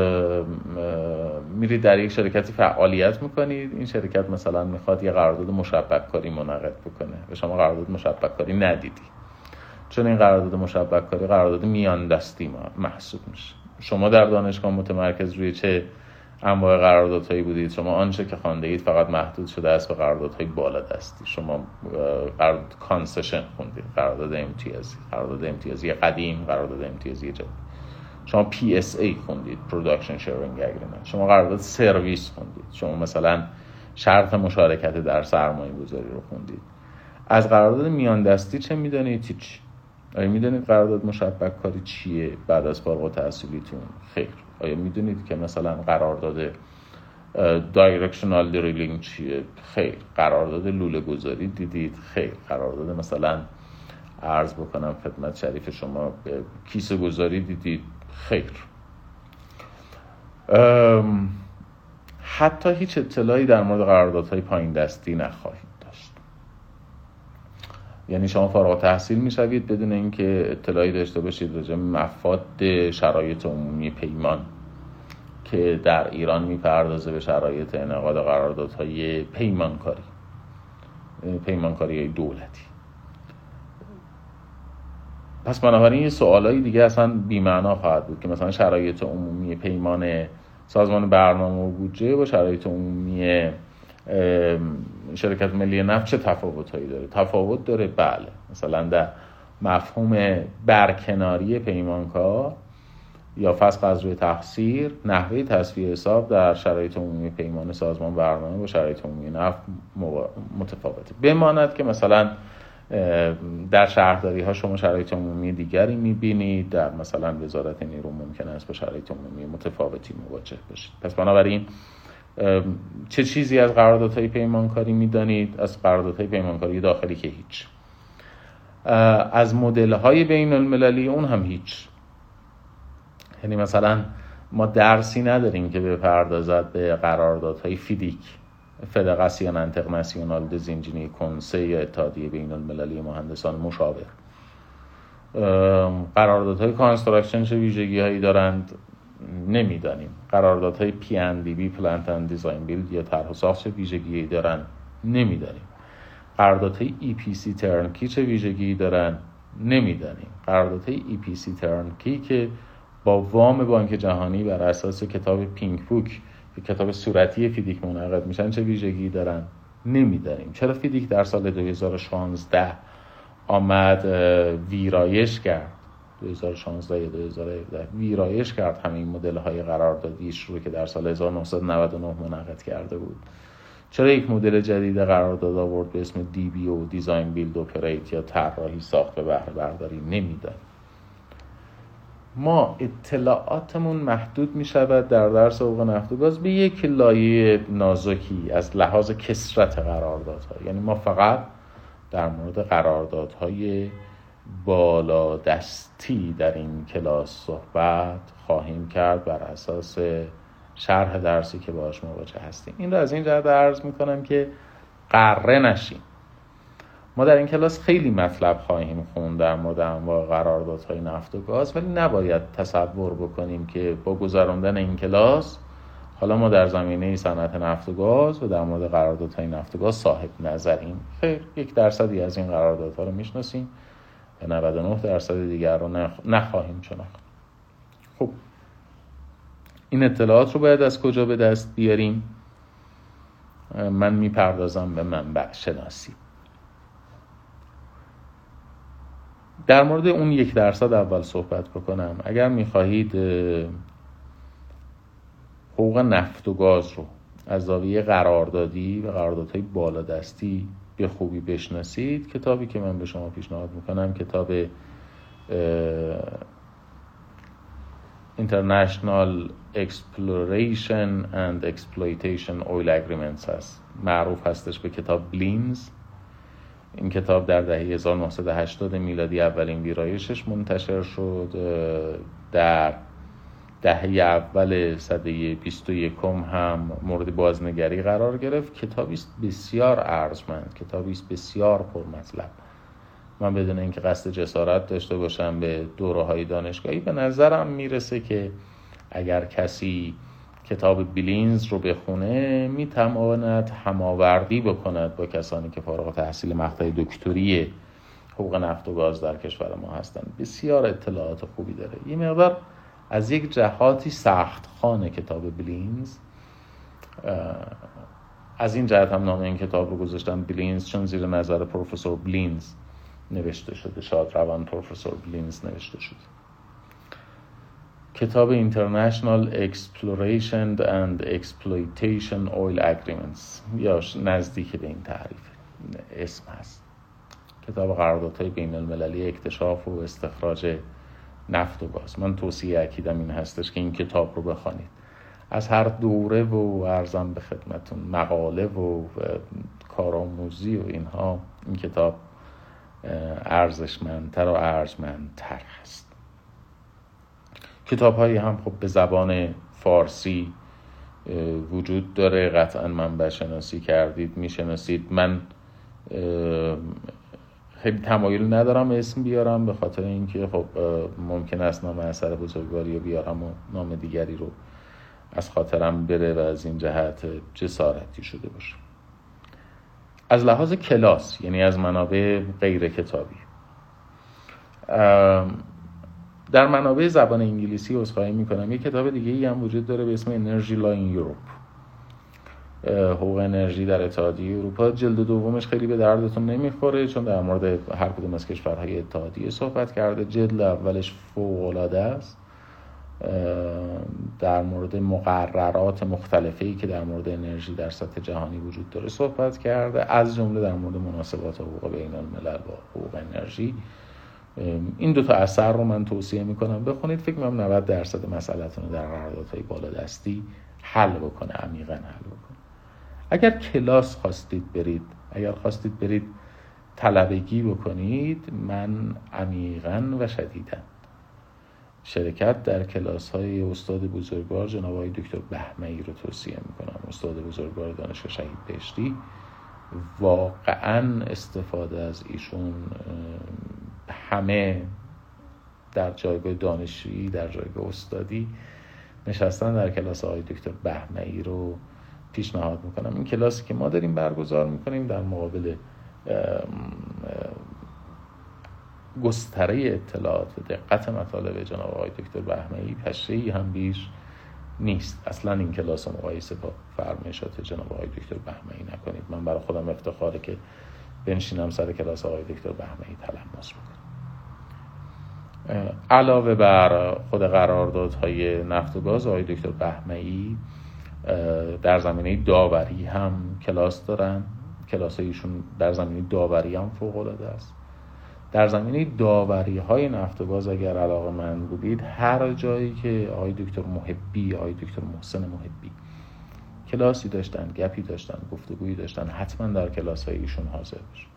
میرید در یک شرکتی فعالیت میکنید. این شرکت مثلا میخواد یه قرارداد مشبککاری منعقد بکنه و شما قرارداد مشبککاری ندیدی، چون این قرارداد مشبککاری قرارداد میان دستی محسوب میشه. شما در دانشگاه متمرکز روی چه انواع قراردادهایی بودید؟ شما آنچه که خوانده اید فقط محدود شده است به قراردادهای بالا دستی. شما قرارداد کانسشن خوندید، قرارداد امتیازی، قرارداد امتیازی قدیم، قرارداد امتیازی جدید. شما پی اس ای خوندید، پروداکشن شیرینگ اگریمنت. شما قرارداد سرویس خوندید. شما مثلا شرط مشارکت در سرمایه‌گذاری رو خوندید. از قرارداد میان دستی چه می‌دونید؟ هیچ. آیا میدونید قرارداد مشبک کاری چیه بعد از فارغ التحصیلیتون؟ خیر. آیا میدونید که مثلا قرارداد دایرکشنال دریلینگ چیه؟ خیر. قرارداد لوله گذاری دیدید؟ خیر. قرارداد مثلا عرض بکنم خدمت شریف شما کیسه گذاری دیدید؟ خیر. حتی هیچ اطلاعی در مورد قراردادهای پایین دستی نخواهید. یعنی شما فارغ التحصیل میشوید بدون اینکه اطلاعی داشته باشید راجع به مفاد شرایط عمومی پیمان که در ایران میپردازه به شرایط انعقاد قراردادهای پیمانکاری، پیمانکاری دولتی. پس بنابراین یه سوالای دیگه اصلا بی‌معنا خواهد بود که مثلا شرایط عمومی پیمان سازمان برنامه و بودجه با شرایط عمومی شرکت ملی نفت چه تفاوت‌هایی داره؟ تفاوت داره، بله. مثلا در مفهوم برکناری پیمانکار یا فسخ از روی تقصیر، نحوه تسویه حساب در شرایط عمومی پیمان سازمان برنامه با شرایط عمومی نفت متفاوته. بماند که مثلا در شهرداری‌ها شما شرایط عمومی دیگری می‌بینید، در مثلا وزارت نیرو ممکن است با شرایط عمومی متفاوتی مواجه بشید. پس بنابراین چه چیزی از قراردادهای پیمانکاری میدانید؟ از قراردادهای پیمانکاری داخلی که هیچ. از مدل‌های بین المللی اون هم هیچ. یعنی مثلا ما درسی نداریم که بپردازد به قراردادهای فیدیک، فدراسیون انترناسیونال دز انجینیر کنسیل اتحادیه بین المللی مهندسان مشاور. قراردادهای کانستراکشن چه ویژگی‌هایی دارند نمی‌دانیم. قراردادهای پی اند دی بی پلنت اند دیزاین بیلد یا طرح و ساخت چه ویژگی‌ای دارند نمی‌دانیم. قراردادهای ای پی سی ترنکی چه ویژگی‌ای دارند نمی‌دانیم. قراردادهای ای پی سی ترنکی که با وام بانک جهانی بر اساس کتاب پینک بوک، کتاب صورتی فیدیک منعقد میشن چه ویژگی دارن نمیداریم. چرا فیدیک در سال دو هزار و شانزده آمد ویرایش کرد، دو هزار و شانزده یا دو هزار و هفده ویرایش کرد همین مدل های قراردادیش رو که در سال هزار و نهصد و نود و نه منعقد کرده بود؟ چرا یک مدل جدید قرارداد آورد به اسم دی بی او، دیزاین بیلد اپریت، یا طراحی ساخت به بهره برداری؟ نمیداریم. ما اطلاعاتمون محدود می شود در درس حقوق نفت و گاز به یک لایه نازکی از لحاظ کثرت قراردادها. یعنی ما فقط در مورد قراردادهای بالا دستی در این کلاس صحبت خواهیم کرد بر اساس شرح درسی که باهاش مواجه هستیم. این رو از این جهت عرض می کنم که قره نشیم. ما در این کلاس خیلی مطلب خواهیم خوند در مورد انواع قراردادهای نفت و گاز، ولی نباید تصور بکنیم که با گذراندن این کلاس حالا ما در زمینه صنعت نفت و گاز و در مورد قراردادهای نفت و گاز صاحب نظریم. خیر، یک درصدی از این قراردادها رو میشناسیم و نود و نه درصد دیگر رو نخ... نخواهیم شناخت. خب این اطلاعات رو باید از کجا به دست بیاریم؟ من میپردازم به منبع شناسی. در مورد اون یک درصد اول صحبت بکنم. اگر میخواهید حقوق نفت و گاز رو از زاویه قراردادی و قراردادهای بالادستی به خوبی بشناسید، کتابی که من به شما پیشنهاد میکنم کتاب International Exploration and Exploitation Oil Agreements هست. معروف هستش به کتاب بلینز. این کتاب در دهه هزار و نهصد و هشتاد میلادی اولین ویرایشش منتشر شد. در دهه اول سده بیست و یک هم مورد بازنگری قرار گرفت. کتابی است بسیار ارزشمند، کتابی است بسیار پرمطلب. من بدون اینکه قصد جسارت داشته باشم به دوره‌های دانشگاهی، به نظرم میرسه که اگر کسی کتاب بلینز رو بخونه میتواند هماوردی بکند با کسانی که فارغ التحصیل مقطع دکتری حقوق نفت و گاز در کشور ما هستند. بسیار اطلاعات خوبی داره. این مقدار از یک جهاتی سخت خانه کتاب بلینز، از این جهت هم نام این کتاب رو گذاشتم بلینز، چون زیر نظر پروفسور بلینز نوشته شده، شادروان پروفسور بلینز نوشته شده. کتاب International Exploration and Exploitation Oil Agreements یا نزدیک به این تعریف اسم هست. کتاب قراردادهای بین المللی اکتشاف و استخراج نفت و گاز. من توصیه اکیدم این هستش که این کتاب رو بخوانید. از هر دوره و عرضم به خدمتون مقاله و کارآموزی و اینها، این کتاب ارزشمندتر و ارزشمندتر هست. کتاب هایی هم خب به زبان فارسی وجود داره، قطعا منبع شناسی کردید میشناسید. من خیلی تمایل ندارم اسم بیارم به خاطر اینکه خب ممکن است نام اثر بزرگواری رو بیارم و نام دیگری رو از خاطرم بره و از این جهت جسارتی شده باشه. از لحاظ کلاس، یعنی از منابع غیر کتابی، در منابع زبان انگلیسی عذرخواهی میکنم. یک کتاب دیگه ای هم وجود داره به اسم انرژی لا این یوروپ، حقوق انرژی در اتحادیه اروپا. جلد دومش خیلی به دردتون نمیخوره چون در مورد هر کدوم از کشورهای اتحادیه صحبت کرده. جلد اولش فوق العاده است، در مورد مقررات مختلفی که در مورد انرژی در سطح جهانی وجود داره صحبت کرده، از جمله در مورد مناسبات حقوق بین الملل با حقوق انرژی. این دو تا اثر رو من توصیه میکنم بخونید. فکر میکنم نود درصد مسئله‌تون رو در قراردادهای بالادستی حل بکنه، عمیقاً حل بکنه. اگر کلاس خواستید برید، اگر خواستید برید طلبگی بکنید، من عمیقاً و شدیداً شرکت در کلاس‌های استاد بزرگوار جناب آقای دکتر بهمهیری رو توصیه می‌کنم. استاد بزرگوار دانشگاه شهید بهشتی، واقعاً استفاده از ایشون همه در جایگاه دانشجویی، در جایگاه استادی نشستن در کلاس آقای دکتر بهمهیری رو پیشنهاد می‌کنم. این کلاسی که ما داریم برگزار می‌کنیم در مقابل گستره اطلاعات و دقت مطالب جناب آقای دکتر بهمهیری پشه‌ای هم بیش نیست. اصلا این کلاس رو مقایسه با فرمایشات جناب آقای دکتر بهمهیری نکنید. من برای خودم افتخاره که بنشینم سر کلاس آقای دکتر بهمهیری تلمس بکنم. علاوه بر خود قراردادهای نفت و گاز، آقای دکتر بهمهیری در زمینه داوری هم کلاس دارن. کلاس‌هایشون در زمینه داوری هم فوق‌العاده است. در زمینه داوری‌های نفت و گاز اگر علاقه‌مند بودید، هر جایی که آقای دکتر محبی، آقای دکتر محسن محبی کلاسی داشتن، گپی داشتن، گفتگویی داشتن، حتما در کلاس‌های ایشون حاضر بشید.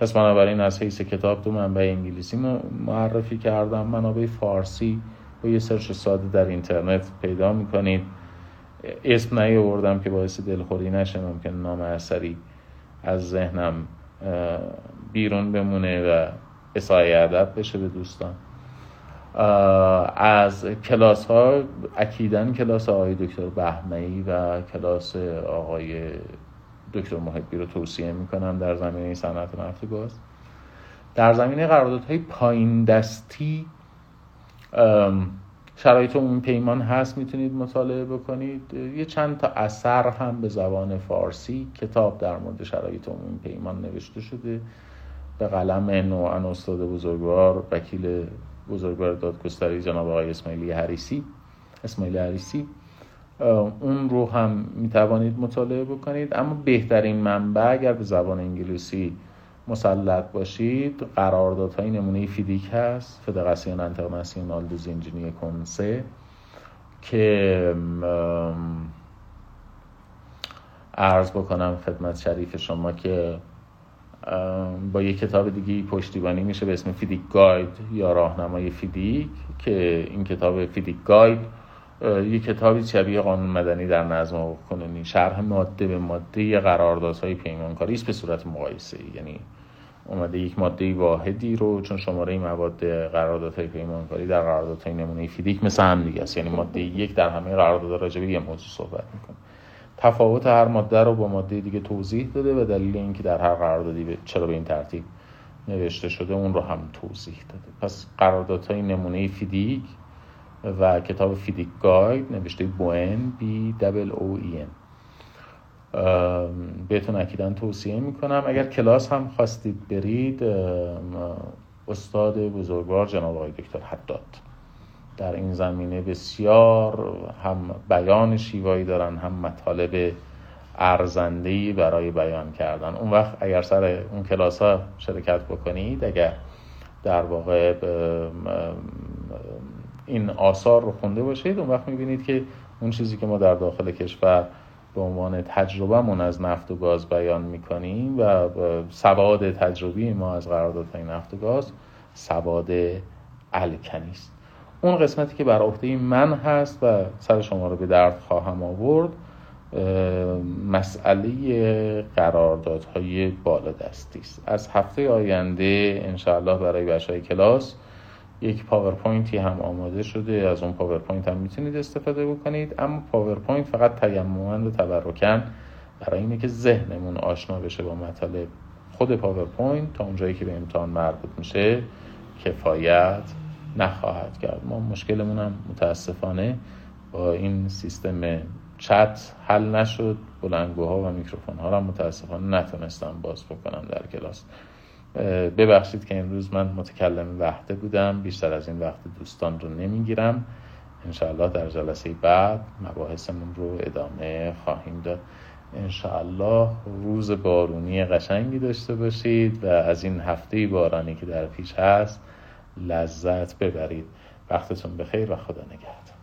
پس بنابراین از حیث کتاب دو منبع انگلیسی معرفی کردم، منابع فارسی با یه سرچ ساده در اینترنت پیدا می‌کنید. اسم نیاوردم که باعث دلخوری نشه، ممکن نام اثری از ذهنم بیرون بمونه و اسای ادب بشه به دوستان. از کلاس ها اکیدن کلاس آقای دکتر بهمهیری و کلاس آقای دکتر محبی رو توصیه میکنم در زمینه صنعت نفت و گاز. در زمینه قراردادهای پایین دستی شرایط عمومی پیمان هست، میتونید مطالعه بکنید. یه چند تا اثر هم به زبان فارسی، کتاب در مورد شرایط عمومی پیمان نوشته شده به قلم نوعاً استاد بزرگوار، وکیل بزرگوار دادگستری جناب آقای اسماعیلی حریصی اسماعیل حریصی اون رو هم میتوانید مطالعه بکنید. اما بهترین منبع اگر به زبان انگلیسی مسلط باشید، قراردادهای نمونه فیدیک هست، فدراسیون انترناسیونال دو زنجینه کنسه، که عرض بکنم خدمت شریف شما که با یک کتاب دیگه پشتیبانی میشه به اسم فیدیک گاید یا راهنمای فیدیک، که این کتاب فیدیک گاید یک کتابی شبیه قانون مدنی در نظم حقوق کنونی، شرح ماده به ماده قراردادهای پیمانکاری است به صورت مقایسه. یعنی اومده یک ماده واحدی رو، چون شماره مواد قراردادهای پیمانکاری در قراردادهای نمونه فیدیک مثل هم دیگه است، یعنی ماده یک در همه قراردادها راجع به یه موضوع صحبت میکنه، تفاوت هر ماده رو با ماده دیگه توضیح داده و دلیل اینکه در هر قراردادی چرا به این ترتیب نوشته شده اون رو هم توضیح داده. پس قراردادهای نمونه فیدیک و کتاب فیدیک گاید نوشته بوئن بی دبل او ای ان بهتون اکیدن توصیه میکنم. اگر کلاس هم خواستید برید، استاد بزرگوار جناب آقای دکتر حداد در این زمینه بسیار هم بیان شیوایی دارن، هم مطالب ارزنده‌ای برای بیان کردن. اون وقت اگر سر اون کلاس ها شرکت بکنید، اگر در واقع این آثار رو خونده باشید، اون وقت میبینید که اون چیزی که ما در داخل کشور به عنوان تجربهمون از نفت و گاز بیان میکنیم و سواد تجربی ما از قراردادهای نفت و گاز سواد الکنی است. اون قسمتی که بر عهده من هست و سر شما رو به درد خواهم آورد، مسئله قراردادهای بالادستی است. از هفته آینده انشاءالله برای بچهای کلاس یک پاورپوینتی هم آماده شده، از اون پاورپوینت هم میتونید استفاده بکنید. اما پاورپوینت فقط تیمماً و تبرکاً برای اینه که ذهنمون آشنا بشه با مطالب. خود پاورپوینت تا اونجایی که به امتحان مربوط میشه کفایت نخواهد کرد. ما مشکلمون هم متاسفانه با این سیستم چت حل نشد. بلندگوها و میکروفون‌ها رو متاسفانه نتونستم باز بکنم در کلاس. ببخشید که امروز من متکلم وحده بودم، بیشتر از این وقت دوستان رو نمیگیرم. انشاءالله در جلسه بعد مباحثمون رو ادامه خواهیم داد. انشاءالله روز بارونی قشنگی داشته باشید و از این هفته بارانی که در پیش هست لذت ببرید. وقتتون بخیر و خدا نگهدار.